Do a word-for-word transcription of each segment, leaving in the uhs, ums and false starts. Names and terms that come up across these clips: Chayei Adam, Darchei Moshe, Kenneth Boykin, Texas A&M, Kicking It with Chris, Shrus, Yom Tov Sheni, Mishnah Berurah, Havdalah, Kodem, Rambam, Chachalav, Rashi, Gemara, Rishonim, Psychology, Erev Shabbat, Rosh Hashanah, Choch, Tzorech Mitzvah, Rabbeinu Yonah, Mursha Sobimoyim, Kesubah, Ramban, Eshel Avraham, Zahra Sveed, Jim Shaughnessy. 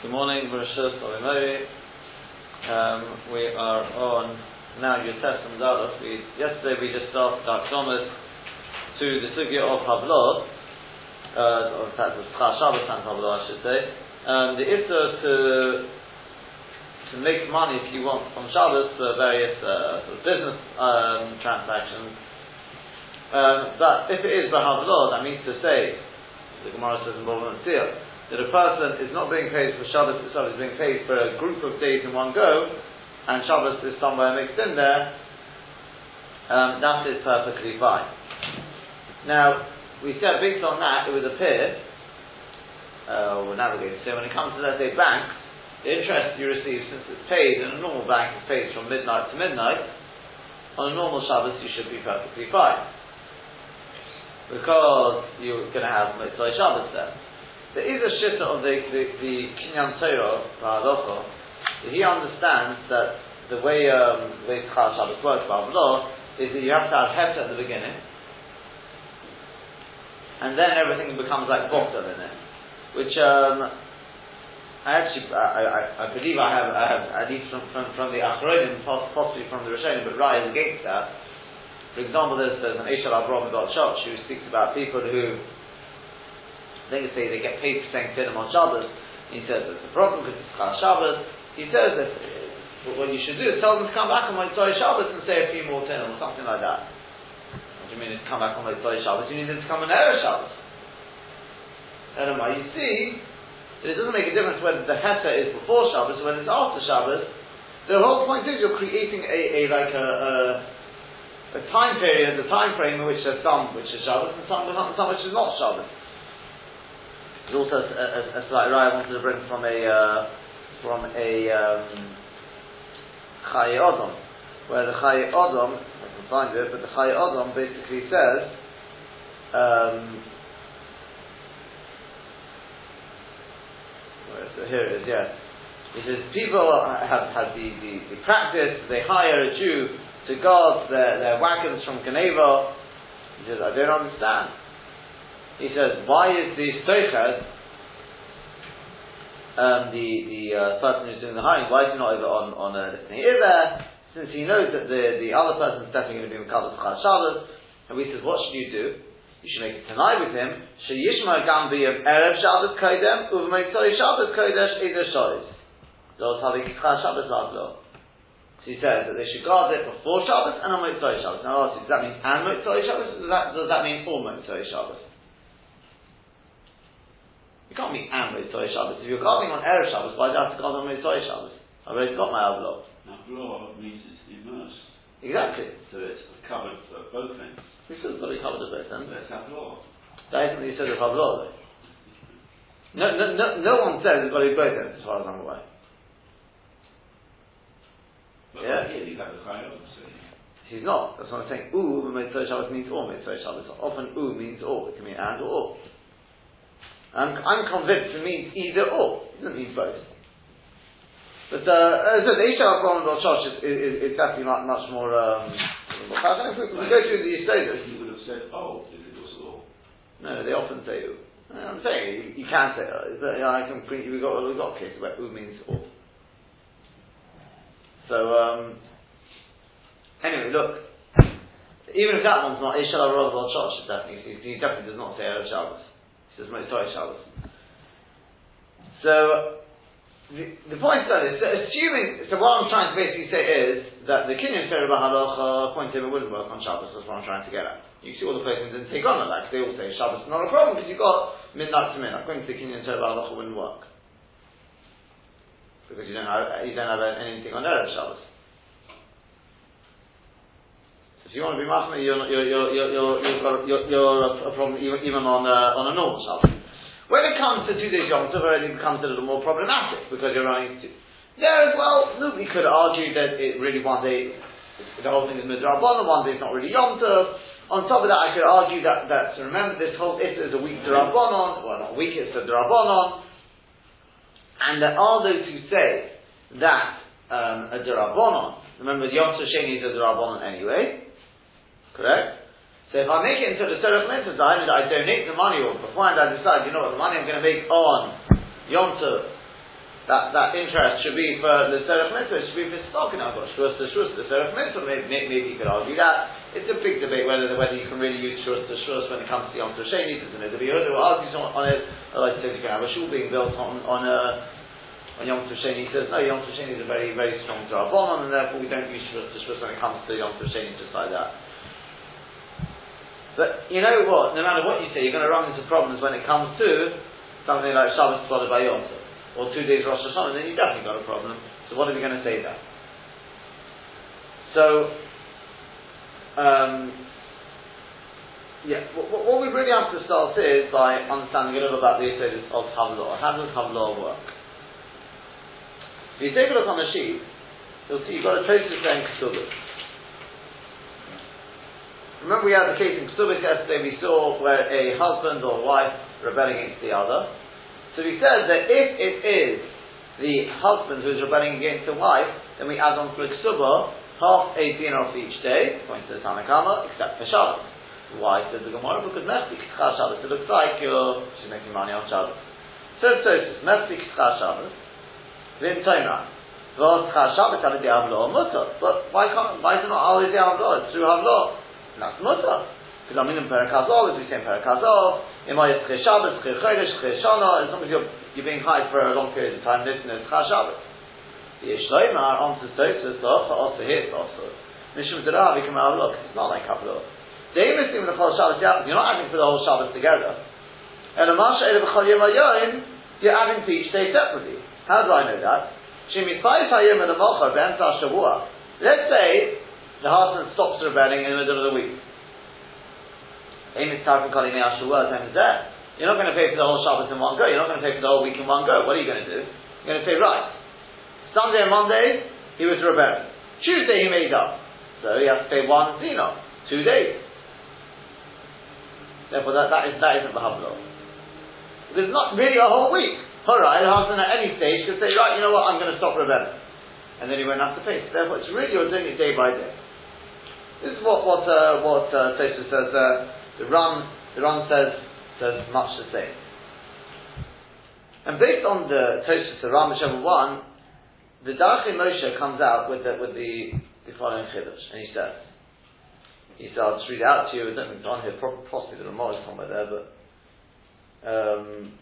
Good morning, Mursha Sobimoyim. Um, we are on now your test from Zahra Sveed. Yesterday we just started our Thomas to the sugya of Havdalah, uh, or in fact it was Choch Shabbos and Havdalah, I should say. Um, the issue to to make money, if you want, from Shabbos for various uh, sort of business um, transactions. Um, that if it is the Havdalah, that means to say, the Gemara says in Bavon Seal, that a person is not being paid for Shabbos itself, is being paid for a group of days in one go, and Shabbos is somewhere mixed in there, um, that is perfectly fine. Now, we said based on that, it would appear, uh, we'll navigate, so when it comes to, let's say, banks, the interest you receive, since it's paid in a normal bank, is paid from midnight to midnight, on a normal Shabbos you should be perfectly fine, because you're going to have Soi Shabbat there. There is a shitta of the, the, the Kinyan Torah, that he understands that the way um, the way Chodesh Shabbos works by Abloh is that you have to have hefta at the beginning, and then everything becomes like bottle in it. Which um, I actually I, I, I believe I have I have at least from from, from the Achreiden, possibly from the Rishonim, but right against that. For example, there's, there's an Eshel Avraham about Choch who speaks about people who. They say they get paid for saying Tefillin on Shabbos. He says it's a problem because it's Chodesh Shabbos. He says that what you should do is tell them to come back on my Tzorech Shabbos and say a few more Tefillin or something like that. What do you mean to come back on my Tzorech Shabbos? You need them to come on Erev Shabbat. You see, it doesn't make a difference whether the Hefta is before Shabbos or whether it's after Shabbos. The whole point is you're creating a, a like a, a a time period, a time frame in which there's some which is Shabbos and some some which is not Shabbos. There's also a, a, a slight raya I wanted to bring from a uh, from a um, Chayei Adam, where the Chayei Adam, I can find it, but the Chayei Adam basically says um, where is it? Here it is, yeah. He says people have had the, the, the practice, they hire a Jew to guard their, their wagons from Geneva. He says, I don't understand. He says, why is the stoichad, um, the the uh, person who's doing the hiring, why is he not over on on a listening ear there? Since he knows that the the other person is definitely going to be mekabel Chodesh Shabbos, and he says, what should you do? You should make a tanai with him. Sheyishma gambi of erev Shabbos kodem uvmei Tzorech Shabbos kodesh eder shoyz. Those having Chodesh Shabbos abloh. So he says that they should guard it before Shabbos and on Moit Shabbat. Now, I ask you, does that mean and Moit Shabbat? Does that does that mean all Moit Shabbat? You can't be and with Soi Shabbat. If you're guarding on Erev Shabbos, why do you have to guard on with Soi Shabbos? I've already got my Abloh. Abloh means it's immersed. Exactly. So it's covered at both ends. This is probably covered at both ends. That's Abloh. That isn't what you said of Abloh, though. No, no, no, no one says it's got to be both ends, as far as I'm aware. But yeah? Here you have the Chayei Adam, so he's not. That's what I'm saying. U, with Soi Shabbat means all with Soi Shabbat. Often U means all. It can mean and or all. I'm, I'm convinced it means either or. It doesn't mean both. But uh, as I said, the Eishel Avrozel Chosh is, is, is definitely much, much more. Um, more we right. Go through the stages. You would have said, "Oh, is it also?" No, they often say "U." I'm saying you, you can say, uh, that, yeah, "I can." We got we got a case where "U" means "all." So um, anyway, look. Even if that one's not Eishel Avrozel Chosh, definitely he definitely does not say Erev Shabbos. So, the, the point that is, so assuming, so what I'm trying to basically say is that the Kinyan Torah Bahalacha point him it wouldn't work on Shabbos, that's what I'm trying to get at. You see all the places didn't take on it, like they all say Shabbos is not a problem because you've got midnight to midnight. According to the Kinyan Torah Bahalacha wouldn't work. Because you don't have, you don't have anything on Erev Shabbos. If you want to be machmir, you're, you're, you're, you're, you're, you're, you're a problem even, even on, a, on a normal Shabbos. When it comes to Tuesday's Yom Tov, it becomes a little more problematic because you're running into. There as well, nobody could argue that it really one day, the whole thing is midrabbanan, one day it's not really Yom Tov. On top of that, I could argue that, that to remember this whole if is a week drabbanan, well not week, it's a drabbanan. And there are those who say that um, a drabbanan, remember Yom Tov Sheni is a drabbanan anyway. Correct? So if I make it into the Tzorech Mitzvah, and I donate the money, or beforehand I decide, you know what, the money I'm going to make on Yom Tov that that interest should be for the Tzorech Mitzvah, it should be for stock, and I've got Shrus to Shrus to Tzorech Mitzvah. Maybe, maybe you could argue that. It's a big debate whether whether you can really use Shrus to Shrus when it comes to Yom Tov Sheni. There's an Erev argues on, on it. Like I said, you can have a shul being built on on a on Yom Tov Sheni. He says no, Yom Tov Sheni is a very very strong Ramban, and therefore we don't use Shrus to Shrus when it comes to Yom Tov Sheni, just like that. But you know what? No matter what you say, you're going to run into problems when it comes to something like Shabbos followed by Yom Tov, or two days Rosh Hashanah, then you've definitely got a problem. So what are we going to say there? So, um, yeah, what, what we really have to start is by understanding a little about the issue of Havdalah. How does Havdalah work? If you take a look on the sheet, you'll see you've got a Tosafot there in Kesubah. Remember we had the case in Kesubah yesterday, we saw where a husband or wife rebelling against the other. So he says that if it is the husband who is rebelling against the wife, then we add on to the Kesubah half a dinar for each day, according to the Tanna Kama, except for Shabbos. Why, says the Gemara? Because Neshtik Chachalav, it looks like you're she's making money on Shabbos. So it says Neshtik Chachalav, Vim Tona, Vos Chachalav, Al Yedei Avloh, Mutter. But why can't why is it not Al Yedei Avloh? It's through Havloh. That's Mutter. Because I mean in Perakazol, as we say in Perakazol, in my Shabbos, Chodesh, Shana, as long as you're, you're being high for a long period of time, this is Shabbos. The Yishloimar answers Tosafot, Tosafot also here, Tosafot. Mishum Zerah, we come out of look, it's not like Abloh. They must even the whole Shabbos, you're not adding for the whole Shabbos together. And the Masha Ela B'chol Yom HaYom, you're adding for each day separately. How do I know that? Shemitzayis Hayom and the Mocha Ben Tzar Shavua. Let's say the husband stops rebelling in the middle of the week. You're not going to pay for the whole Shabbos in one go. You're not going to pay for the whole week in one go. What are you going to do? You're going to say, right, Sunday and Monday, he was rebelling. Tuesday, he made up. So he has to pay one dinar, two days. Therefore, that, that, is, that isn't the Havdalah. There's not really a whole week. Alright, the husband at any stage could say, right, you know what, I'm going to stop rebelling. And then he won't have to pay. So therefore, it's really, you're doing it day by day. This is what, what, uh, what uh, Tosafot says there. Uh, The Ram, the Ram says, says much the same. And based on the Tosafot, the Ram, whichever one, the Darchei Moshe comes out with the, with the, the following chiddush, and he says, he says, I'll just read it out to you. I don't think it's on here, possibly the Ramah is somewhere there, but um,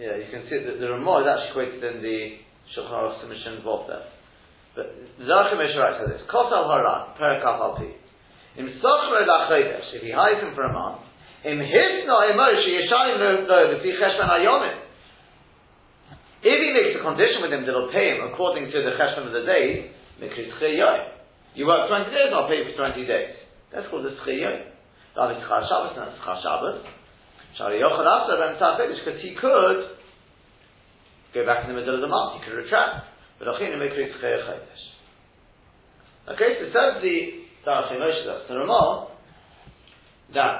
yeah, you can see that the Ramah is actually quoted in the Shulchan Aruch Siman Vav there. But the Darchei Moshe writes like this: Kotel Haran, Perakaf Alpi. If he hides him for a month, if he makes a condition with him that will pay him according to the cheshbon of the days, you work twenty days, I'll pay you for twenty days. That's called the schiyoi. That is Char Shabbos, not Char Shabbos. Because he could go back in the middle of the month, he could retract. Okay, so says the that's the Ramah, that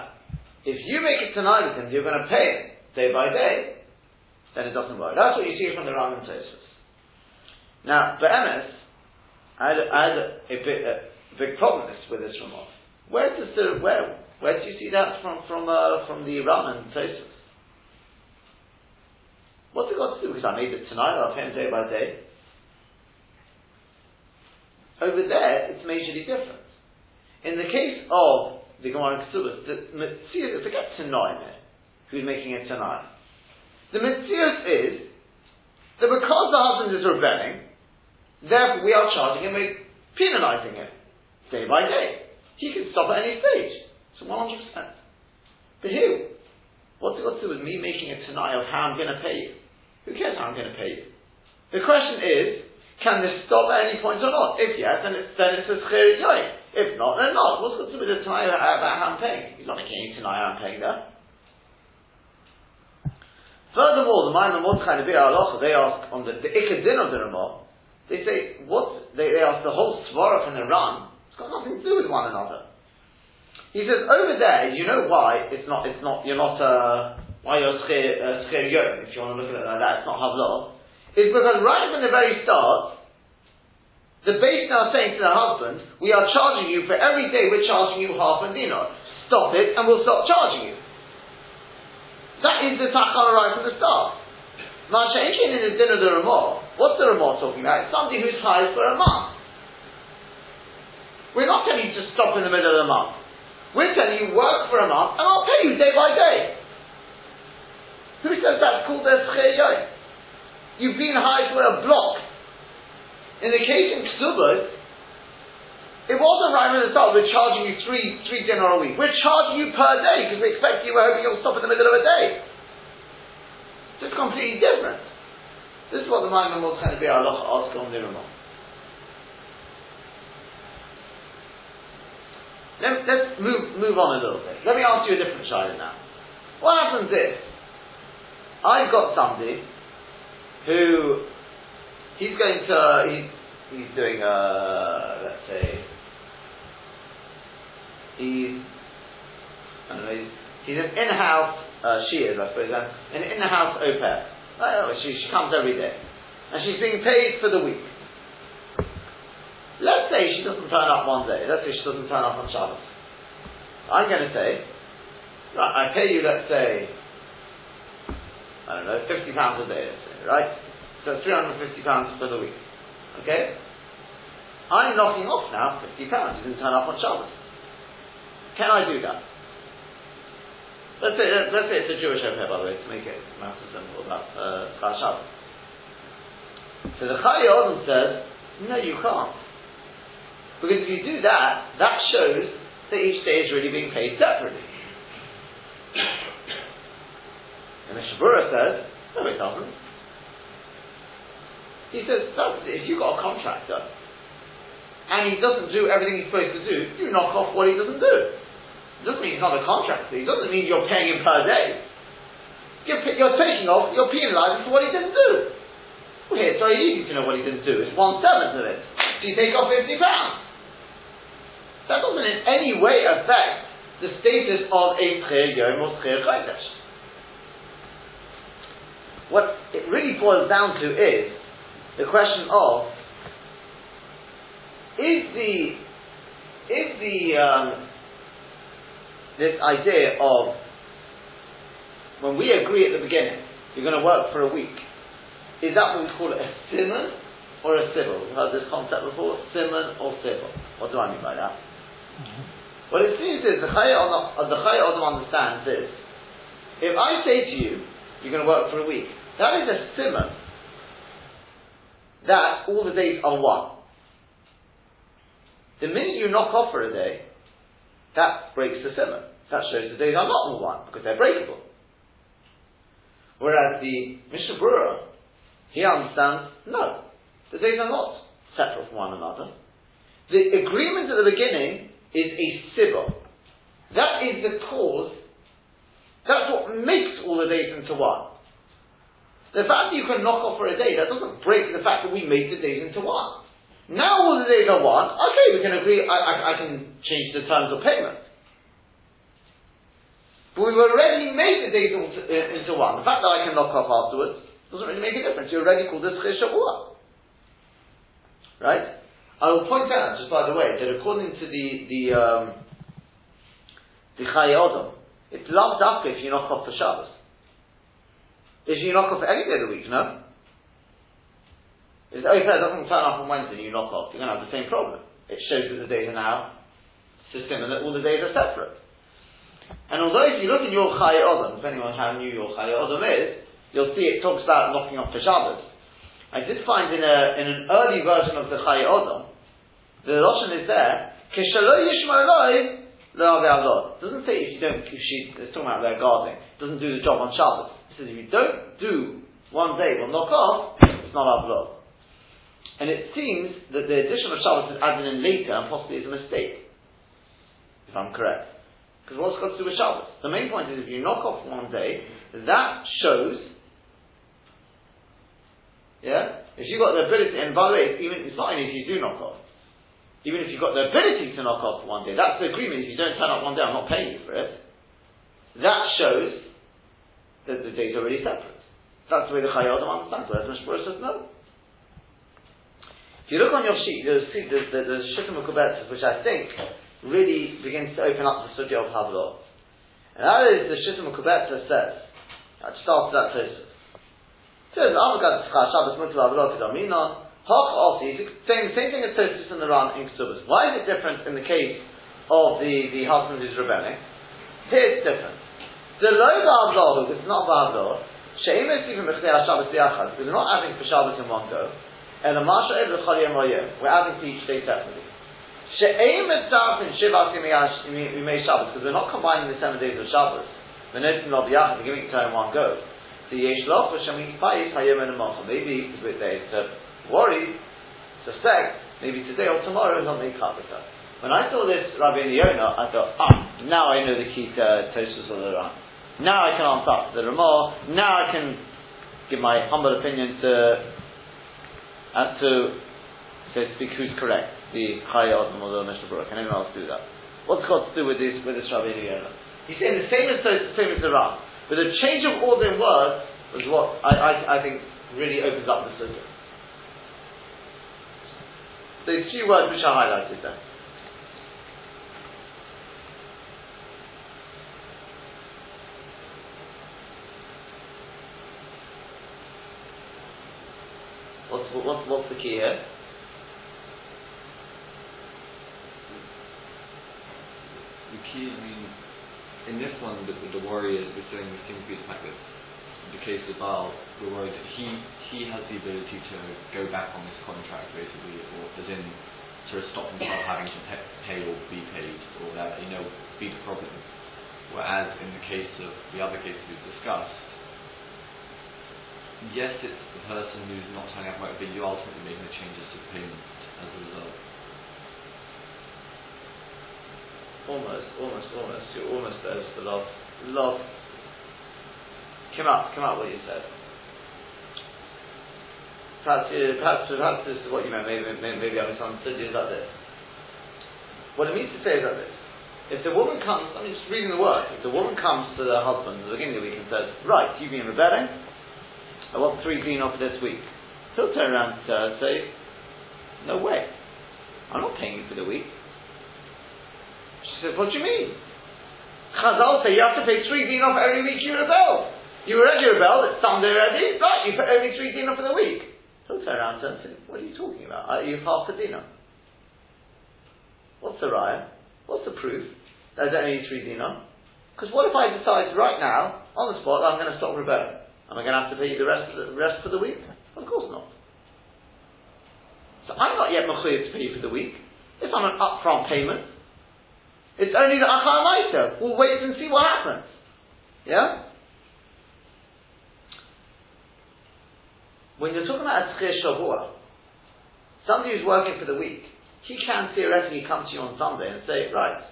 if you make it tonight with him, you're going to pay him day by day, then it doesn't work. That's what you see from the Rambam Tosafot. Now, for Emes, I had, I had a, bit, a big problem with this Ramah. Where does the where where do you see that from from uh, from the Rambam Tosafot? What's it got to do? Because I made it tonight, I'll pay him day by day. Over there, it's majorly different. In the case of the Gemara and Kesubah, the Metzius, forget Tanai there, who's making it Tanai. The Metzius is that because the husband is rebelling, therefore we are charging him with penalizing him day by day. He can stop at any stage. So one hundred percent. But here, what's it got to do with me making a Tanai of how I'm going to pay you? Who cares how I'm going to pay you? The question is, can this stop at any point or not? If yes, then it's then it's a schir yoy. If not, then not. What's got to do with the Tanai about how I'm paying? He's not making any Tanai how I'm paying there. Furthermore, the Maim and Mordechai Nevi Halacha, they ask on the, the Ikadin of the Ramah, they say, what? They, they ask the whole Svara from the Ram, it's got nothing to do with one another. He says, over there, you know why it's not, it's not, you're not, uh, why you're Schir Yom, if you want to look at it like that, it's not Havlah. It's because right from the very start, the base now saying to the husband, we are charging you for every day, we're charging you half a dinar. Stop it, and we'll stop charging you. That is the takana right from the start. Now, Sha'inkin is din of the Ramah. What's the Ramah talking about? It's somebody who's hired for a month. We're not telling you to stop in the middle of the month. We're telling you work for a month, and I'll pay you day by day. Who says that's called their schei? You've been hired for a block. In the case in Kesubah, it wasn't right from the start, we're charging you three, three dinar a week. We're charging you per day, because we expect you, we're hoping you'll stop in the middle of a day. It's completely different. This is what the Maimon was going to be our ask on the Ramah. Let, let's move, move on a little bit. Let me ask you a different shayla now. What happens if I've got somebody who he's going to, he's, he's doing a, let's say, He's, I don't know, he's, he's an in-house, uh, she is, I suppose, an in-house au pair. Oh, she, she comes every day. And she's being paid for the week. Let's say she doesn't turn up one day. Let's say she doesn't turn up on Shabbos. I'm going to say, right, I pay you, let's say, I don't know, fifty pounds a day, let's say, right? So three hundred fifty pounds for the week. Okay? I'm knocking off now fifty pounds. You didn't turn up on Shabbos. Can I do that? Let's say, let's say it's a Jewish affair, by the way, to make it nice and simple about uh, Shabbos. So the Chayei Adam says, no, you can't. Because if you do that, that shows that each day is really being paid separately. And the Shabura says, no, it doesn't. He says, if you've got a contractor, and he doesn't do everything he's supposed to do, you knock off what he doesn't do. It doesn't mean he's not a contractor. It doesn't mean you're paying him per day. You're, you're taking off, you're penalising for what he didn't do. Well, here, it's very easy to know what he didn't do. It's one-seventh of it. So you take off fifty pounds. That doesn't in any way affect the status of a Chayei Yom or Chayei Chodesh. What it really boils down to is the question of, is the, is the, um, this idea of when we agree at the beginning, you're going to work for a week, is that what we call it, a siman or a sibul? We've heard this concept before, siman or sibul. What do I mean by that? Mm-hmm. What it seems is, the Chayei Adam understands this. If I say to you, you're going to work for a week, that is a siman that all the days are one. The minute you knock off for a day, that breaks the simon. That shows the days are not all one, because they're breakable. Whereas the Mishnah Berurah, he understands, no, the days are not separate from one another. The agreement at the beginning is a sibul. That is the cause, that's what makes all the days into one. The fact that you can knock off for a day, that doesn't break the fact that we make the days into one. Now all the days are one, okay, we can agree, I, I, I can change the terms of payment. But we've already made the days into one. The fact that I can knock off afterwards doesn't really make a difference. You already called this Chayei Shabbat. Right? I will point out, just by the way, that according to the the um, the Chayei Adam, it's loved up if you knock off for Shabbos. If you knock off any day of the week, no? If the Ofer doesn't turn up on Wednesday, you knock off, you're going to have the same problem. It shows that the days are now system and that all the days are separate. And although if you look in your Chayei Adam, depending on how new your Chayei Adam is, you'll see it talks about knocking off for Shabbos. I did find in, a, in an early version of the Chayei Adam, the Lashon is there, doesn't say if you don't, if she, it's talking about their gardening, doesn't do the job on Shabbos. It says if you don't do one day, will knock off, it's not Abloh. And it seems that the addition of Shabbos is added in later and possibly is a mistake, if I'm correct. Because what's got to do with Shabbos? The main point is if you knock off one day, that shows, yeah, if you've got the ability, and by the way, even, it's not only if you do knock off, even if you've got the ability to knock off one day, that's the agreement, if you don't turn up one day, I'm not paying you for it. That shows that the days are really separate. That's the way the Chayei Adam understands, whereas Mishpura says no. If you look on your sheet, you'll see the the Shittim of Kubetz, which I think really begins to open up the sugya of Havdalah. And that is the Shittim of Kubetz says, I just after that Tosafot. says avogad tzchah Shabbos mitzvah avlo kedamina hoch also. Same same thing as Tosafos in the Ram in Kesubah. Why is it different in the case of the the husband who's rebelling? Here's different. The loy ba'avlo, it's not ba'avlo. She'emes even mechnei Shabbos biachad. We're not adding for Shabbos in one go. And the masha ev lechol yom royem. We're adding to each day separately. Because we're not combining the seven days of Shabbos. We're giving it to in one go. Maybe it's a bit late to worry, suspect, maybe today or tomorrow is on the Kapita. When I saw this Rabbi Yonah, I thought, ah, now I know the key to Tosafos of the Ram. Now I can answer up to the Ramah. Now I can give my humble opinion to, as to, so to speak, who's correct. The Chayei Adam or the Mishnah Berurah. Can anyone else do that? What's got to do with this with this Rabbi Yonah? He's saying the same as the same as the Ram, but the change of order in words is what I, I, I think really opens up the sukkah. Those few words which are highlighted there. What's what's what's the key here? The key, I mean, in this one, the, the worry is, we're saying, we seem to be the fact that, in the case of Baal, we're worried that he, he has the ability to go back on this contract, basically, or as in, to stop himself having to pay, pay or be paid, or that, you know, be the problem. Whereas, in the case of the other cases we've discussed, yes, it's the person who's not turning up right, but you're ultimately making the changes to payment as a result. Almost, almost, almost. You're almost there. It's the last, last. Come out, come out. What you said. Perhaps, uh, perhaps, perhaps this is what you meant. Maybe, maybe, maybe I misunderstood you. Is that this? What it means to say is that this: if the woman comes, I mean, just reading the word. If the woman comes to the husband at the beginning of the week and says, "Right, you've been rebelling. I want three clean off this week," he'll turn around to her and say, "No way. I'm not paying you for the week." She says, "What do you mean? Chazal say you have to pay three dinah for every week you rebel. You already rebelled, it's Sunday already, right? You pay only three dinah for the week." He'll turn around and say, "What are you talking about? You've half the dinah. What's the raya? What's the proof that there's only three dinah? Because what if I decide right now, on the spot, that I'm going to stop rebelling? Am I going to have to pay you the rest of the rest for the week? Of course not. So I'm not yet mechuyev to pay you for the week. If I'm an upfront payment, it's only the achar later. We'll wait and see what happens." Yeah? When you're talking about a tzchir shavua, somebody who's working for the week, he can theoretically come to you on Sunday and say, "Right,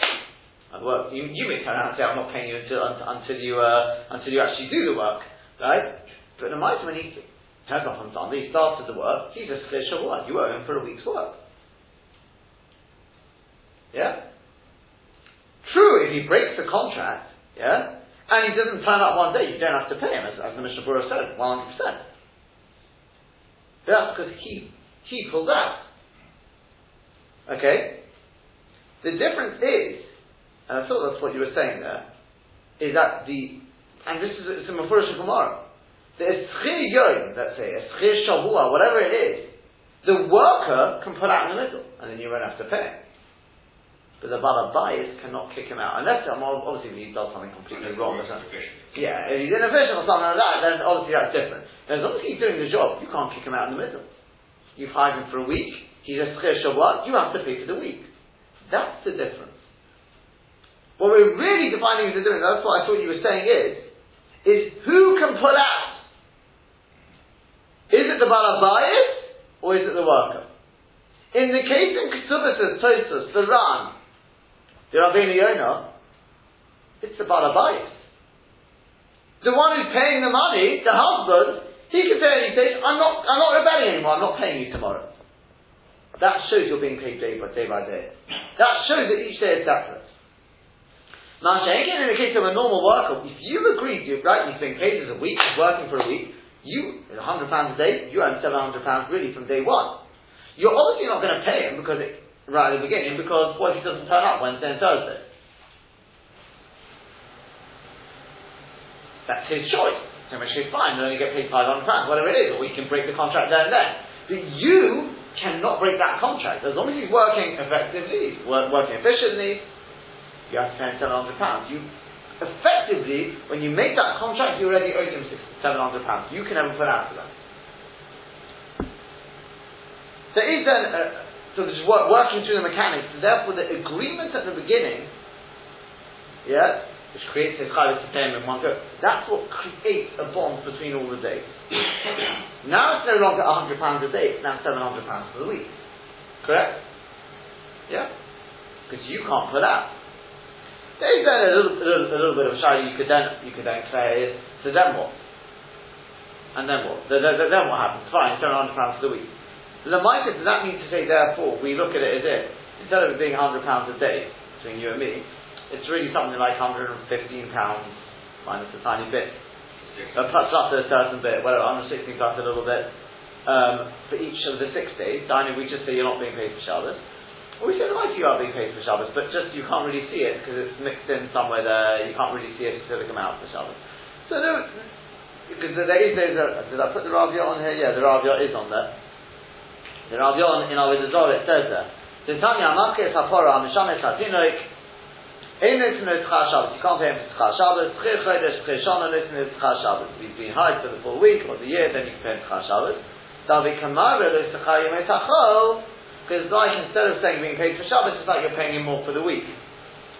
I've worked." You, you may turn around and say, "I'm not paying you until until you uh, until you actually do the work." Right? But in my time, when he turns off on Sunday, he started the work, he's a tzchir shavua. You owe him for a week's work. Yeah? True, if he breaks the contract, yeah, and he doesn't turn up one day, you don't have to pay him, as, as the Mishnah Berurah said, one hundred percent. That's because he he pulled out. Okay. The difference is, and I thought that's what you were saying there, is that the and this is it's in Mefurish Gemara, the eschir yom, let's say eschir shavua, whatever it is, the worker can put out in the middle, and then you won't have to pay him. But the Baal Bayis cannot kick him out. Unless, obviously, he does something completely wrong. Yeah, if he's inefficient or something like that, then obviously that's different. And as long as he's doing the job, you can't kick him out in the middle. You've hired him for a week, he's a tzchir shavua, you have to pay for the week. That's the difference. What we're really defining as doing, that's what I thought you were saying is, is who can pull out? Is it the Baal Bayis, or is it the worker? In the case in Kesubah, Tosafos, the Ran, the Rabbeinu Yonah, it's the Baal Bayis. The one who's paying the money, the husband, he can say anything, I'm not I'm not rebelling anymore, I'm not paying you tomorrow. That shows you're being paid day by day by day. That shows that each day is separate. Now, again, in the case of a normal worker, if you've agreed, you've rightly been paid as a week, working for a week, you, at one hundred pounds a day, you earn seven hundred pounds really from day one. You're obviously not going to pay him because it, right at the beginning, because what if he doesn't turn up Wednesday and Thursday? That's his choice. in which case fine, we'll only get paid five hundred pounds, whatever it is, or we can break the contract there and then. But you cannot break that contract. As long as he's working effectively, he's work, working efficiently, you have to pay him seven hundred pounds. You effectively, when you make that contract, you already owe him seven hundred pounds. You can never put out for that. There is then, uh, so this is work, working through the mechanics, so therefore the agreement at the beginning, yeah, which creates a chayus to pay him in one go, that's what creates a bond between all the days. Now it's no longer one hundred pounds a day, it's now seven hundred pounds for the week. Correct? Yeah? Because you can't put out. There is then a little, a little, a little bit of a shy, you could then, you could then say, so then what? And then what? Then, then, then what happens? Fine, seven hundred pounds for the week. So the mic does that mean to say, therefore, we look at it as if, instead of it being one hundred pounds a day, between you and me, it's really something like one hundred fifteen pounds, minus a tiny bit, uh, plus, plus a certain bit, whatever, one hundred sixty plus a little bit, um, for each of the six days. Dining, we just say you're not being paid for Shabbos. Well, we said, like, you are being paid for Shabbos, but just you can't really see it because it's mixed in somewhere there. You can't really see a specific amount for Shabbos. So there, because there is, there is a, did I put the Raviyah on here? Yeah, the Raviyah is on there. The Raviyah in our Zahra, it says there. So Tanya Amakeh Hapora Hamishamet Hadinoik Enes Mitzchah Shabbos. You can't pay him for Tzchah Shabbos. Chir Chodesh Chir Shana Enes Mitzchah Shabbos. If he's been hired for the full week or the year, then you can pay him for Tzchah Shabbos. Davi Kamara Lo Tzchah Yemei Tachol. Because, like, instead of saying being paid for Shabbos, it's like you're paying him more for the week.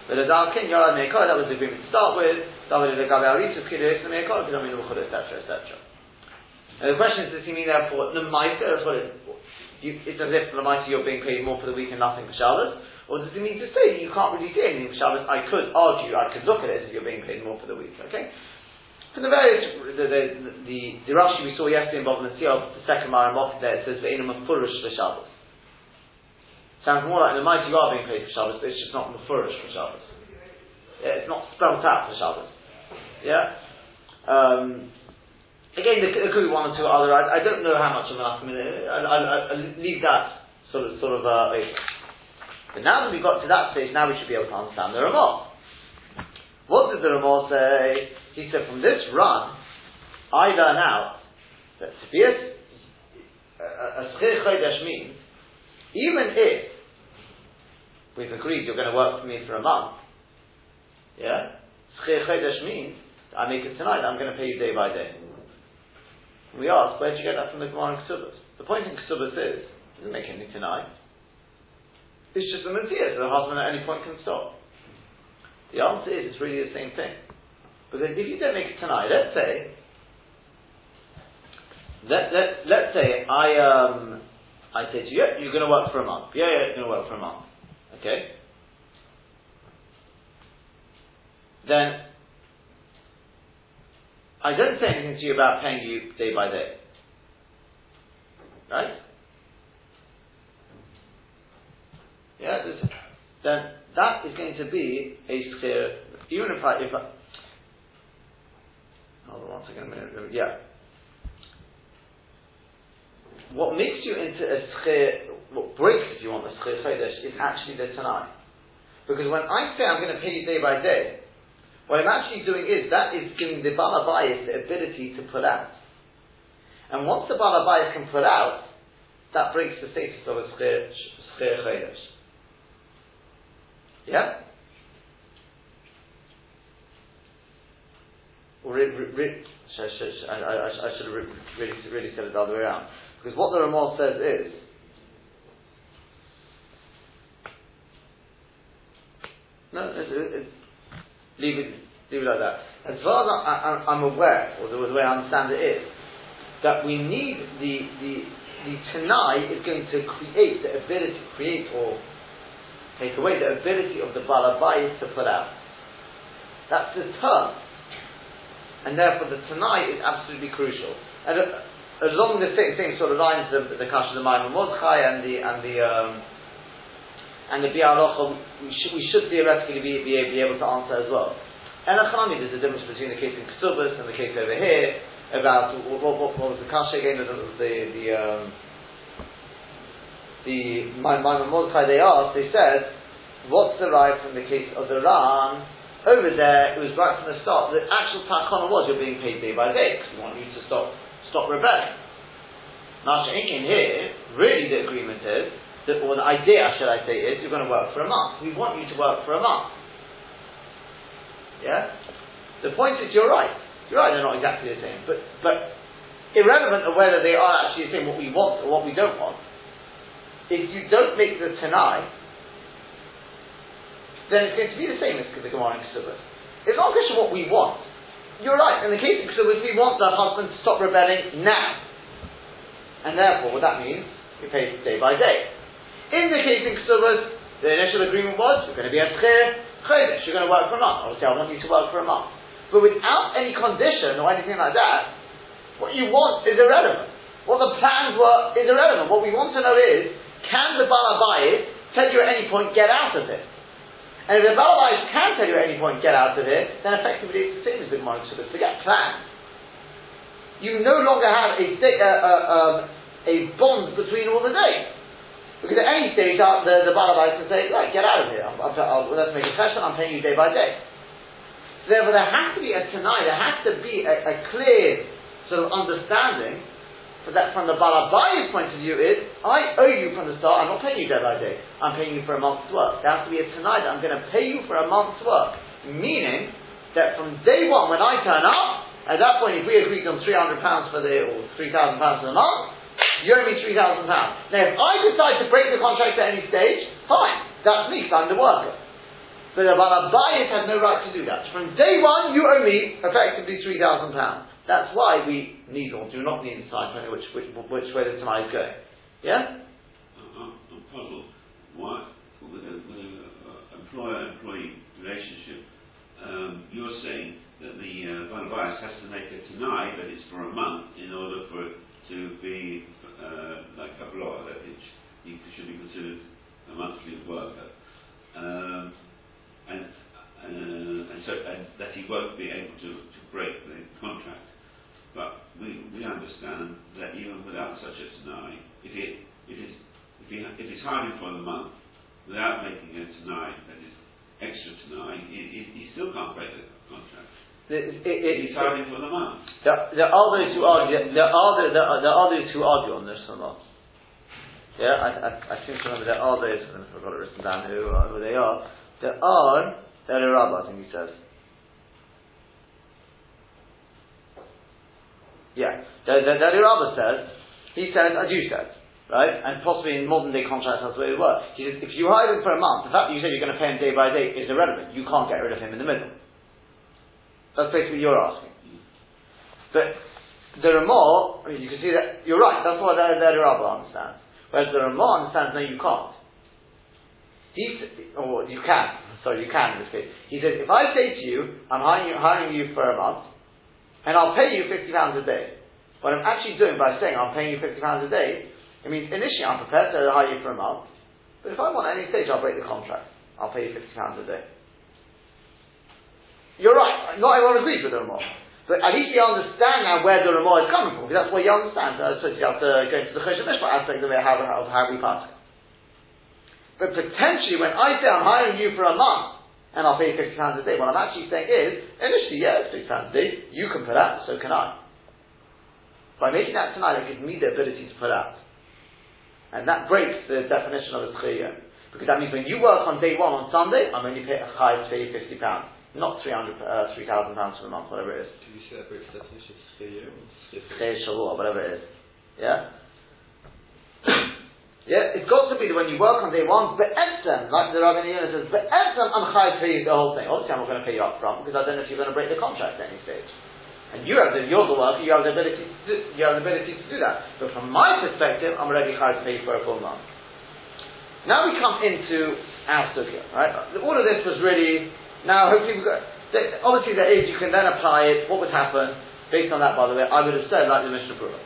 But as our Kinyan Torah, that was the agreement to start with. et cetera, et cetera. Now the question is, does he mean therefore the Lemaisa? That's what it, you, it's as if the Lemaisa you're being paid more for the week and nothing for Shabbos, or does he mean to say you can't really see anything for Shabbos? I could argue, I could look at it as if you're being paid more for the week. Okay. So the various the the the, the Rashi we saw yesterday involved in the Siyah, the second Maram off there, it says the Einam Mufurish for Shabbos. Sounds more like the mighty are being paid for Shabbos, but it's just not mefurish for Shabbos. Yeah, it's not spelt out for Shabbos. Yeah? Um, again, there, there could be one or two other. I, I don't know how much of an argument. I'll leave that sort of, sort of uh, open. But now that we've got to that stage, now we should be able to understand the Ramah. What did the Ramah say? He said, from this run, I learn out that Tzvias, as Chir Chodesh means, even if we've agreed you're going to work for me for a month, yeah, Chayei Chodesh means I make it tonight, I'm going to pay you day by day. And we ask, where did you get that from the Gemara and Kesubah? The point in Kesubah is, it doesn't make anything tonight. It's just a mitzvah, so the husband at any point can stop. The answer is, it's really the same thing. Because if you don't make it tonight, let's say, let, let, let's say I, um, I say to you, yeah, you're going to work for a month. Yeah, yeah, you're going to work for a month. Okay? Then, I don't say anything to you about paying you day by day. Right? Yeah, this, then that is going to be a schir, even if I, if I, hold on one second, a minute, yeah. What makes you into a schir, what breaks, if you want, a schir chodesh, is actually the tanai. Because when I say I'm going to pay you day by day, what I'm actually doing is, that is giving the Baal HaBayis the ability to pull out. And once the Baal HaBayis can pull out, that breaks the status of a schir chodesh. Yeah? Or re, re, re, I, I, I, I should have really, really said it the other way around. Because what the Ramah says is, no, it's, it's, leave it, leave it like that. As far as I, I, I'm aware, or the way I understand it is, that we need the the the Tanai is going to create the ability, create or take away the ability of the Baal HaBayis to put out. That's the term, and therefore the Tanai is absolutely crucial. And uh, along the same, same sort of lines, the the Kasha the Maimon Mordechai and the and the um, and the Bialocha, we should we should theoretically be, be be able to answer as well. And Achanami, there's a difference between the case in Kesubah and the case over here about what, what, what was the Kasha again? The the the, um, the Maimon Mordechai, they asked, they said, what's derived from the case of the Ram Over there, it was right from the start. The actual takana was you're being paid day by day because we want you to stop stop rebelling. Now, in here, really the agreement is that, or the idea, should I say, is you're going to work for a month. We want you to work for a month. Yeah. The point is, you're right. You're right. They're not exactly the same, but but irrelevant of whether they are actually the same, what we want or what we don't want. If you don't make the tanai, then it's going to be the same as the Gemara in Kesubah. It's not a question of what we want. You're right, in the case of Kesubah, we want the husband to stop rebelling now. And therefore, what that means, we pay day by day. In the case of Kesubah, the initial agreement was, we're going to be a tchir, chodesh, you're going to work for a month. Obviously, I want you to work for a month. But without any condition or anything like that, what you want is irrelevant. What the plans were is irrelevant. What we want to know is, can the Baal Abayis tell you at any point, get out of it? And if the Baal Abayis can tell you at any point, get out of here, then effectively it's the same as the Gemara in Kesubah. Forget plans. You no longer have a, sti- uh, uh, um, a bond between all the days. Because at any stage, uh, the, the Baal Abayis can say, right, get out of here. I'm, I'm, I'll, let's make a session, I'm paying you day by day. So therefore, there has to be a tonight, there has to be a, a clear sort of understanding for that from the Baal Abayis point of view is, I owe you from the start, I'm not paying you day by day. I'm paying you for a month's work. There has to be a tonight that I'm going to pay you for a month's work. Meaning that from day one, when I turn up, at that point, if we agreed on three hundred pounds for the, or three thousand pounds for the month, you owe me three thousand pounds. Now, if I decide to break the contract at any stage, fine, that's me, I'm the worker. But the Baal Abayis has no right to do that. From day one, you owe me effectively three thousand pounds. That's why we need or do not need insight to know which, which, which way the Tanai is going. Yeah? I'm, I'm puzzled. Why, with an employer-employee relationship, um, you're saying that the uh, Baal Abayis has to make a Tanai, but it's for a month, in order for it to be uh, like Abloh, that it should be considered a monthly worker. Um, and, uh, and so and that he won't be able to, to break the contract. But we we understand that even without such a tanai, if it if it's if, he, if it's hired for the month without making a tanai that is extra tanai, he still can't break the contract. It, it, it, he's hired for the month. There, there are those who argue. There are there, there are those who argue on this or not. Yeah, I I, I seem to remember there are those. I've got it written down who uh, who they are. There are there are Rabbah, I think he says. Yeah, the, the, the Rambam says, he says, as you said, right? And possibly in modern day contracts, that's the way it works. He says, if you hire him for a month, the fact that you said you're going to pay him day by day is irrelevant. You can't get rid of him in the middle. That's basically what you're asking. But the Ramah, I mean, you can see that, you're right, that's what the, the Rambam understands. Whereas the Ramah understands, no, you can't. He, or you can, sorry, you can in this case. He says, if I say to you, I'm hiring you, hiring you for a month, and I'll pay you fifty pounds a day. What I'm actually doing by saying I'm paying you fifty pounds a day, it means initially I'm prepared to hire you for a month, but if I want at any stage, I'll break the contract. I'll pay you fifty pounds a day. You're right, not everyone agrees with the Ramah. But at least you understand now where the Ramah is coming from, because that's what you understand. So you have to go into the Chodesh Mishpat aspect of how, how, how we pass it. But potentially, when I say I'm hiring you for a month, and I'll pay you fifty pounds a day. What I'm actually saying is, initially, yeah, it's fifty pounds a day. You can put out, so can I. By making that tonight, it gives me the ability to put out. And that breaks the definition of a tchiyah. Because that means when you work on day one on Sunday, I'm only paying a chai to pay you fifty pounds. Not three hundred, uh, three thousand pounds for the month, whatever it is. Do you say that breaks the definition of tchiyah? Tchiyah shalor, whatever it is. Yeah? Yeah, it's got to be that when you work on day one, be'etzem, like the Rabbi Yonah says, be'etzem, I'm chayav pay you the whole thing. Obviously, I'm not going to pay you up front because I don't know if you're going to break the contract at any stage. And you have the, you're the worker, you have the ability to do, you have the ability to do that. But from my perspective, I'm already chayav to pay you for a full month. Now we come into our sukkah, right? All of this was really, now hopefully we've got, obviously there is, you can then apply it, what would happen, based on that by the way, I would have said like the Mishnah Berurah.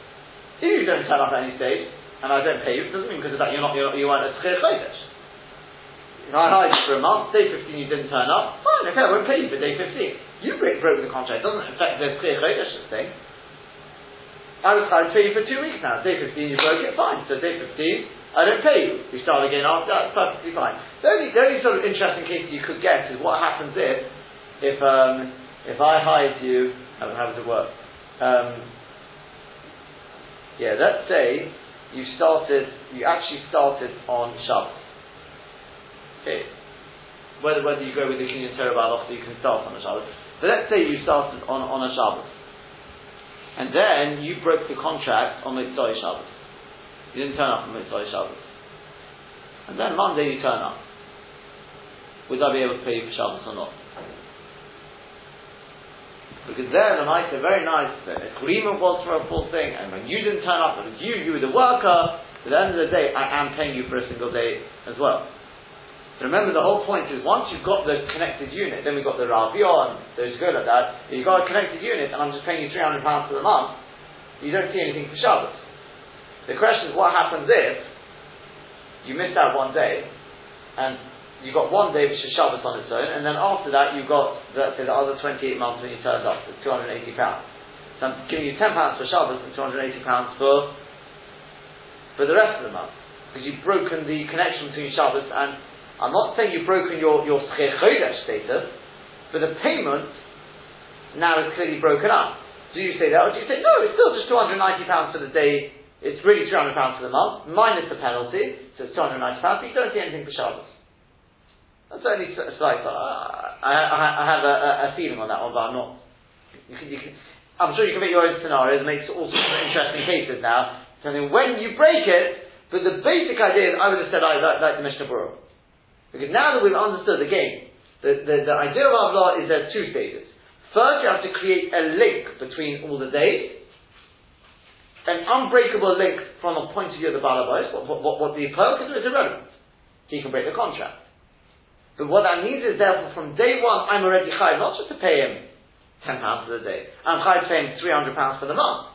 If you don't turn up at any stage, and I don't pay you, it doesn't mean because of that you're not, you're, you weren't a tchir chodesh. You know, I hired you for a month, day fifteen you didn't turn up, fine, okay, I won't pay you for day fifteen. You break, broke the contract, doesn't it affect the tchir chodesh thing. I was hired to pay you for two weeks now, day fifteen you broke it, fine, so day fifteen, I don't pay you. We start again after, that's perfectly fine. The only, the only sort of interesting case you could get is what happens if if um, if I hide you, I don't know how does it work? Um, yeah, let's say you started, you actually started on Shabbat. Okay, whether whether you go with the Kinyan Torah Baloch, you can start on a Shabbat. But let's say you started on on a Shabbat, and then you broke the contract on Mitzvah Shabbos. You didn't turn up on Mitzvah Shabbos, and then Monday you turn up. Would I be able to pay you for Shabbos or not? Because then the night are very nice, the agreement was for a full thing, and when you didn't turn up, it was you, you were the worker, but at the end of the day, I am paying you for a single day as well. So remember, the whole point is, once you've got the connected unit, then we've got the Raviyah, and those go like that, you've got a connected unit, and I'm just paying you three hundred pounds for the month, you don't see anything for Shabbos. The question is, what happens if you missed out one day, and you got one day which is Shabbos on its own, and then after that you got, let's say, the other twenty-eight months when you turned up, it's two hundred eighty pounds. So I'm giving you ten pounds for Shabbos and two hundred eighty pounds for for the rest of the month, because you've broken the connection between Shabbos and, I'm not saying you've broken your your Chodesh status, but the payment now is clearly broken up. Do you say that, or do you say, no, it's still just two hundred ninety pounds for the day, it's really three hundred pounds for the month, minus the penalty, so it's two hundred ninety pounds, but you don't see anything for Shabbos. That's only slight, but I, I, I have a, a feeling on that one, but I'm not. You can, you can, I'm sure you can make your own scenarios and make all sorts of interesting cases now. So then when you break it, but the basic idea is, I would have said I like, like the Mishnah Berurah. Because now that we've understood the game, the, the, the idea of Abloh is there's two stages. First, you have to create a link between all the days, an unbreakable link from the point of view of the Baal HaBayis. What, what, what, what the pearl can do is irrelevant. He can break the contract. But what that means is, therefore, from day one, I'm already chayav not just to pay him ten pounds for the day. I'm chayav to pay him three hundred pounds for the month.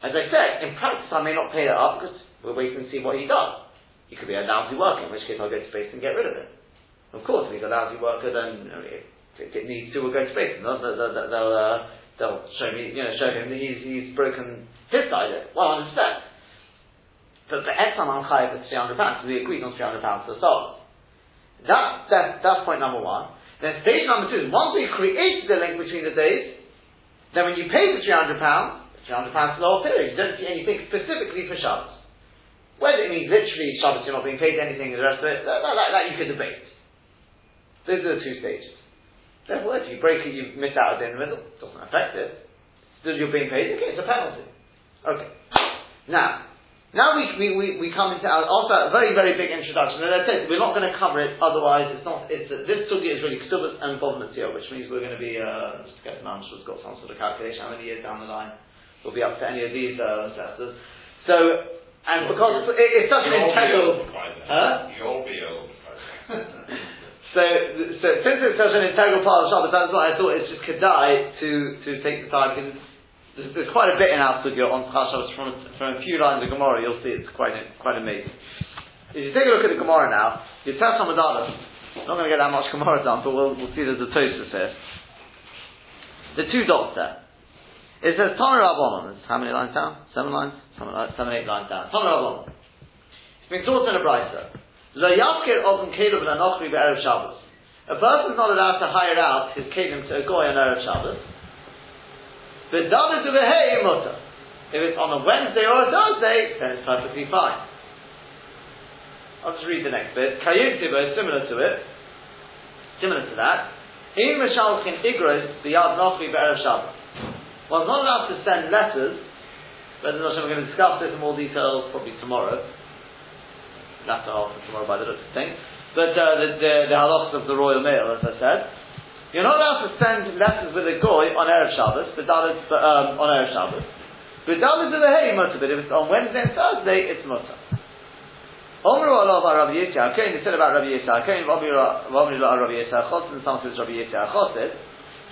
As I said, in practice, I may not pay that up because we'll wait and see what he does. He could be a lousy worker, in which case I'll go to space and get rid of him. Of course, if he's a lousy worker, then I mean, if it needs to, we'll go to space. And they'll, they'll, they'll, uh, they'll show me, you know, show him that he's, he's broken his side of it, one hundred percent. But for X, I'm chayav at three hundred pounds. We agreed on three hundred pounds for the start. That, that, that's point number one. Then stage number two is, once we created the link between the days, then when you pay the three hundred pounds, it's three hundred pounds for the whole period. You don't see anything specifically for Shabbos. Whether it means literally Shabbos, you're not being paid anything, the rest of it, that, that, that, that you could debate. Those are the two stages. Therefore, if you break it, you miss out a day in the middle, it doesn't affect it. Still, you're being paid, okay, it's a penalty. Okay. Now, Now we, we, we, we come into our, after a very, very big introduction, and that's it, we're not going to cover it, otherwise it's not, it's, uh, this sugya is really Kesubah and involvement here, which means we're going to be, uh, just to get an answer, it's got some sort of calculation, how many years down the line we'll be up to any of these, uh, assessors. So, and you'll because be, it, it's such an integral, huh? You'll be old by then. so, so, since it's such an integral part of the Shabbat, that's why I thought it's just kedai to, to take the time, because There's, there's quite a bit in our sugya on Tzorech Mitzvah from, from a few lines of Gemara. You'll see it's quite quite amazing. If you take a look at the Gemara now, you test on the Havdalah. I'm not going to get that much Gemara done, but we'll, we'll see there's a Tosafot here. The two dots there. It says Tana Rabbanan. How many lines down? Seven lines? Seven, seven eight lines down. Tana Rabbanan. It's been taught in a brisa. Lo yafkir oven kelim l'anochri be'erev Shabbos. A person's not allowed to hire out his kelim to a goy on erev Shabbos. But if it's on a Wednesday or a Thursday, then it's perfectly fine. I'll just read the next bit. Kayutibah is similar to it. Similar to that. In Mishalkin Igros, the Yad Nochri Be'erev Shabbat. Well, I'm not allowed to send letters, but I'm going to discuss this in more detail probably tomorrow. Latter half of tomorrow by the looks of things. But uh, the, the, the halachas of the Royal Mail, as I said. You're not allowed to send letters with a goy on Erev Shabbos, but um, on Erev Shabbos. But Dalit to the Hay Mutter, but if it's on Wednesday and Thursday, it's Mutter. Omru Allah Rabbi Yisrael, Kain, they said about Rabbi Yisrael, Kain, Rabbi Yisrael, Rabbi Yisrael, Chosin, some says Rabbi Yisrael, Chosin,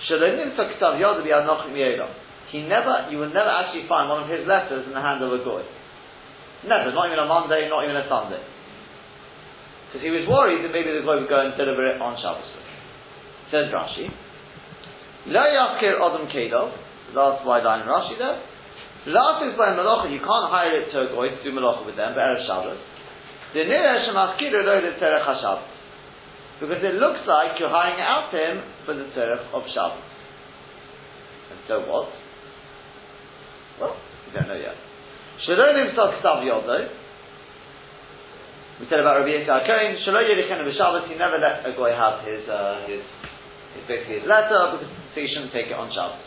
Shalonim Saktav Yod, Rabbi Anochim Yodom. He never, you will never actually find one of his letters in the hand of a goy. Never, not even a Monday, not even a Sunday. Because he was worried that maybe the goy would go and deliver it on Shabbos. Says Rashi, Lo yafkir adam kedov. Last wide line in Rashi there. Last is by melacha. You can't hire it to a goy to do melacha with them. But erev Shabbos, the nearest shemafkiru lo l'tzerech haShabbos. because it looks like you're hiring out him for the Tzorech of Shabbos. And so what? Well, we don't know yet. Shalonim Sok Sav Yodo. We said about Rabbi Yitzchak Cohen, Shalom Yerichen of Shabbos, he never let a goy have his, uh, his, his, basically his letter, because so you shouldn't take it on Shabbos.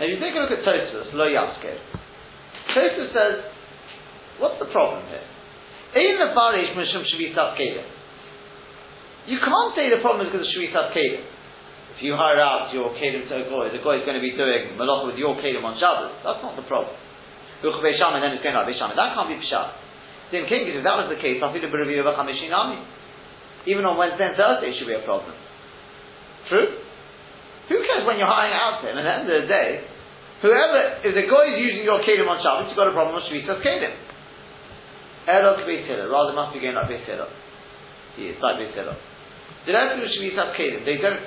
Now if you take a look at Tosafot, Lo Yaskeh. Tosafot says, what's the problem here? In the Barish Mishum Shvisat Kedah. You can't say the problem is because of Shvisat Kedah. If you hire out your Kedah to a goy, the goy is going to be doing Malacha with your Kedah on Shabbos. That's not the problem. Ruch Beishamah, then it's going like Beishamah. That can't be Peshat. Then King, if that was the case, even on Wednesday and Thursday it should be a problem. True? Who cares when you're hiring out him? And at the end of the day, whoever, if the guy is using your Kedim on Shabbos, you've got a problem with Shvitas Kedim. Erot Beisila, rather must be going like Beisila. He is like Beisila. The rest of Shvitas Kedim, they don't,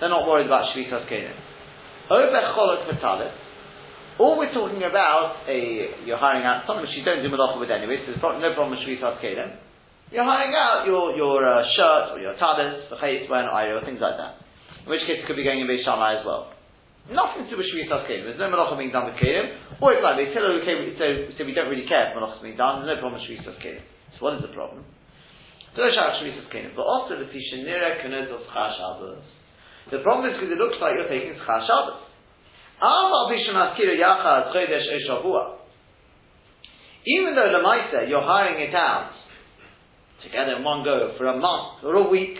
they're not worried about Shvitas Kedim. Obech Cholot V'Talit. All we're talking about, a, you're hiring out something which you don't do malacha with anyway, so there's no problem with Shvitas Kelim. You're hiring out your, your uh, shirt, or your tallis, the chayit, or an ayro, things like that. In which case it could be going in Beis Shammai as well. Nothing to do with Shvitas Kelim. There's no malacha being done with Kelim. Or it's like they said, okay, so, so we don't really care if malacha is being done, there's no problem with Shvitas Kelim. So what is the problem? So there's Shvitas Kelim. But also the Tisha Nira K'nod of Chach Shabbos. The problem is because it looks like you're taking Chach Shabbos. Even though Lamaisa you're hiring it out together in one go for a month or a week,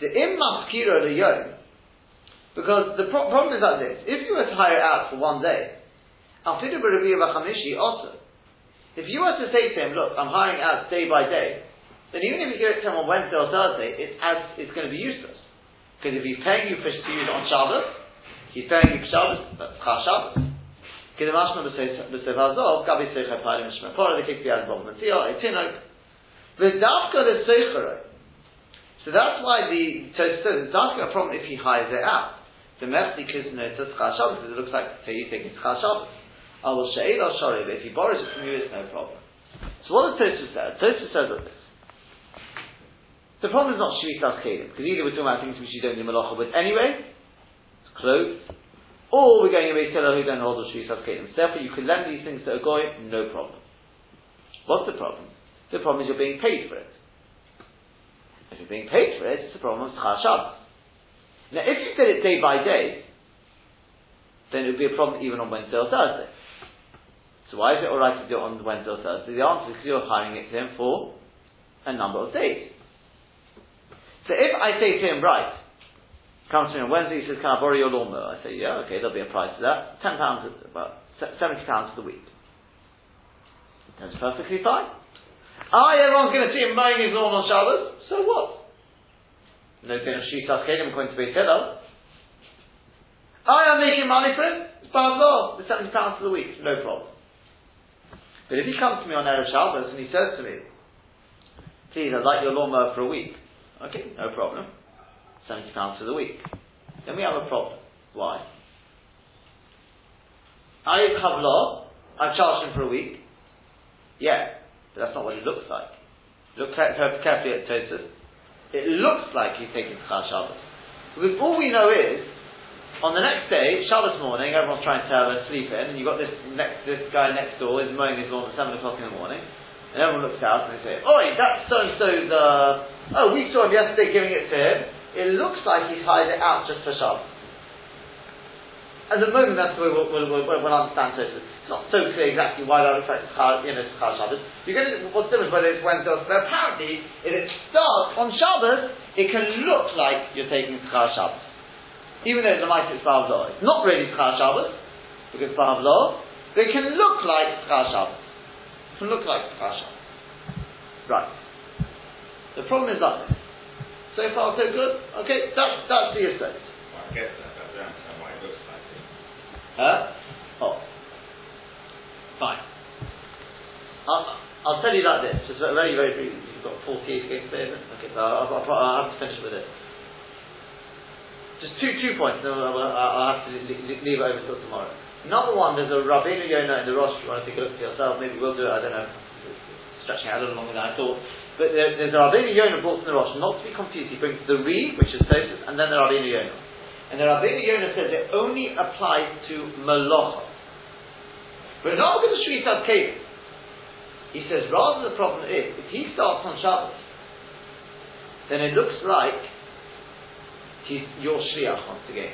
the Immaskira Liyom, because the pro- problem is like this: if you were to hire it out for one day, also, if you were to say to him, "Look, I'm hiring out day by day," then even if you give it to him on Wednesday or Thursday, it's as it's going to be useless, because if he's paying you for to use on Shabbos, he's paying you Shabbos, that's Chach Shabbos. The So that's why the Tosafot says it's not a problem if he hires it out. The Neshtik Chachalav Shabbos, it looks like so you think it's Chach Shabbos. I will she'el al shari, but if he borrows it from you, it's no problem. So what does Tosafot say? Tosafot says like this. The problem is not Shvitas Kelim, because either we're talking about things which you don't do malacha with anyway, clothes, or we're going to be seller who don't hold the Shvitas Kelim. Therefore, you can lend these things to a goy, no problem. What's the problem? The problem is you're being paid for it. If you're being paid for it, it's a problem of Chach Shabbos. Now, if you did it day by day, then it would be a problem even on Wednesday or Thursday. So why is it alright to do it on Wednesday or Thursday? The answer is because you're hiring it to him for a number of days. So if I say to him, right, comes to me on Wednesday, he says, can I borrow your lawnmower? I say, yeah, okay, there'll be a price to that. ten pounds, about seventy pounds for the week. That's perfectly fine. Ah, everyone's going to see him mowing his lawn on Shabbos, so what? No thing of Shvitas Kelim according to Beis Hillel. Ah, I'm making money for him. It's Abloh, the seventy pounds for the week, no problem. But if he comes to me on Erev Shabbat and he says to me, please, I'd like your lawnmower for a week. Okay, no problem. seventy pounds for the week. Then we have a problem. Why? I Havdalah, I've charged him for a week. Yeah, but that's not what it looks like. Look carefully at Tosafot. It looks like he's taking Chach Shabbos. Because all we know is, on the next day, Shabbos morning, everyone's trying to have a sleep in, and you've got this next this guy next door is mowing his lawn at seven o'clock in the morning, and everyone looks out and they say, oi, that's so-and-so's, uh, oh, we saw him yesterday giving it to him. It looks like he's hired it out just for Shabbos. At the moment, that's the way we'll, we'll, we'll, we'll understand this. It's not so clear exactly why that looks like it's Chach, you know, it's Chach Shabbos. You're going to, what's different whether it's Wednesday or Thursday? Apparently, if it starts on Shabbos, it can look like you're taking Chach Shabbos, even though it's a mitzvah B'Havdalah. It's not really Chach Shabbos because B'Havdalah, but it can look like Chach Shabbos. It can look like Chach Shabbos. Right. The problem is like this. So far, so good. Okay, that's that's the estate. Well, I guess that I don't understand why it looks like it. Huh? Oh, fine. I'll, I'll tell you like this. Just very, very briefly. You've got forty-eight games there. Okay, so I'll, I'll, I'll have to finish with it. Just two two points. Then I'll, I'll have to leave it over till tomorrow. Number one, there's a Rabbeinu Yonah in the Rosh. If you want to take a look for yourself, maybe we'll do it. I don't know. Stretching out a little longer than I thought. But there, there's a Rabbeinu Yonah brought from the Rosh, not to be confused. He brings the Re, which is Tosafos, and then the Rabbeinu Yonah. And the Rabbeinu Yonah says it only applies to Melacha. We're not going to treat that case. He says rather the problem is, if he starts on Shabbos, then it looks like he's your Shliach once again.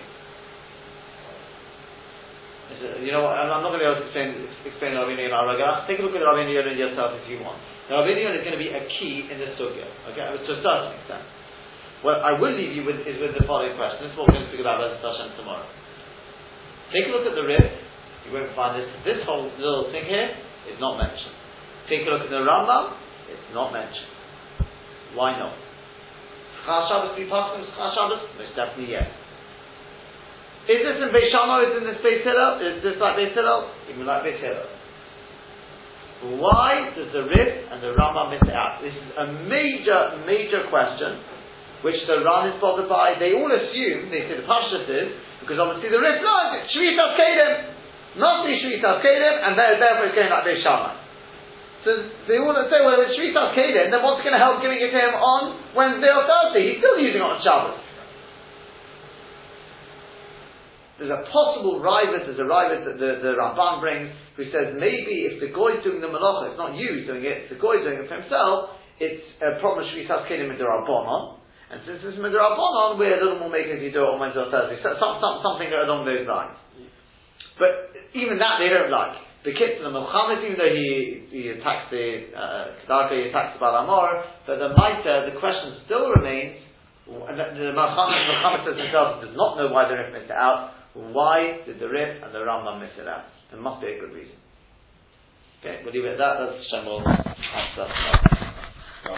You know what, I'm not going to be able to explain, explain Rabbeinu Yonah Ragah. Take a look at Rabbeinu Yonah yourself if you want. Now Rabbeinu Yonah is going to be a key in this sugya, okay, to a certain extent. What I will leave you with is with the following question. This is what we're going to speak about Bezat Hashem tomorrow. Take a look at the Ritz. You won't find this. This whole little thing here is not mentioned. Take a look at the Rambam. It's not mentioned. Why not? Tzorech Shabbos be passing Tzorech Shabbos? Most definitely yes. Is this in Beis Shammai? Is this in Beis Hillel? Is this like Beis Hillel? Even like Beis Hillel. Why does the Ritz and the Ramah miss out? This is a major, major question, which the Ran is bothered by. They all assume, they say the Pashtus is, because obviously the Ritz, no, it's Shvitas Kedem, not the Shvitas Kedem, and therefore it's going like Beis Shammai. So they all say, well, if it's Shvitas Kedem, then what's going to help giving it to him on Wednesday or Thursday? He's still using it on Shabbos. There's a possible rival, there's a rival that the, the Ramban brings, who says maybe if the Goy's doing the Malacha, it's not you doing it, it's the Goy's doing it for himself, it's a problem of Shvitas Kelim and Rabbanon, and since it's Midrabbanon, we're a little more making if you do it on Wednesday or Thursday, so, some, some, something along those lines. But even that they don't like. The Kitz and the Muhammad, even though he, he attacks the Kedarka, uh, he attacks the Baal Amor, but the Maita, the question still remains, and the, the Muhammad, Muhammad says himself, does not know why the Rif missed it out. Why did the Rif and the Rambam miss it out? There must be a good reason. Okay, we'll leave it at that. That's Shemuel.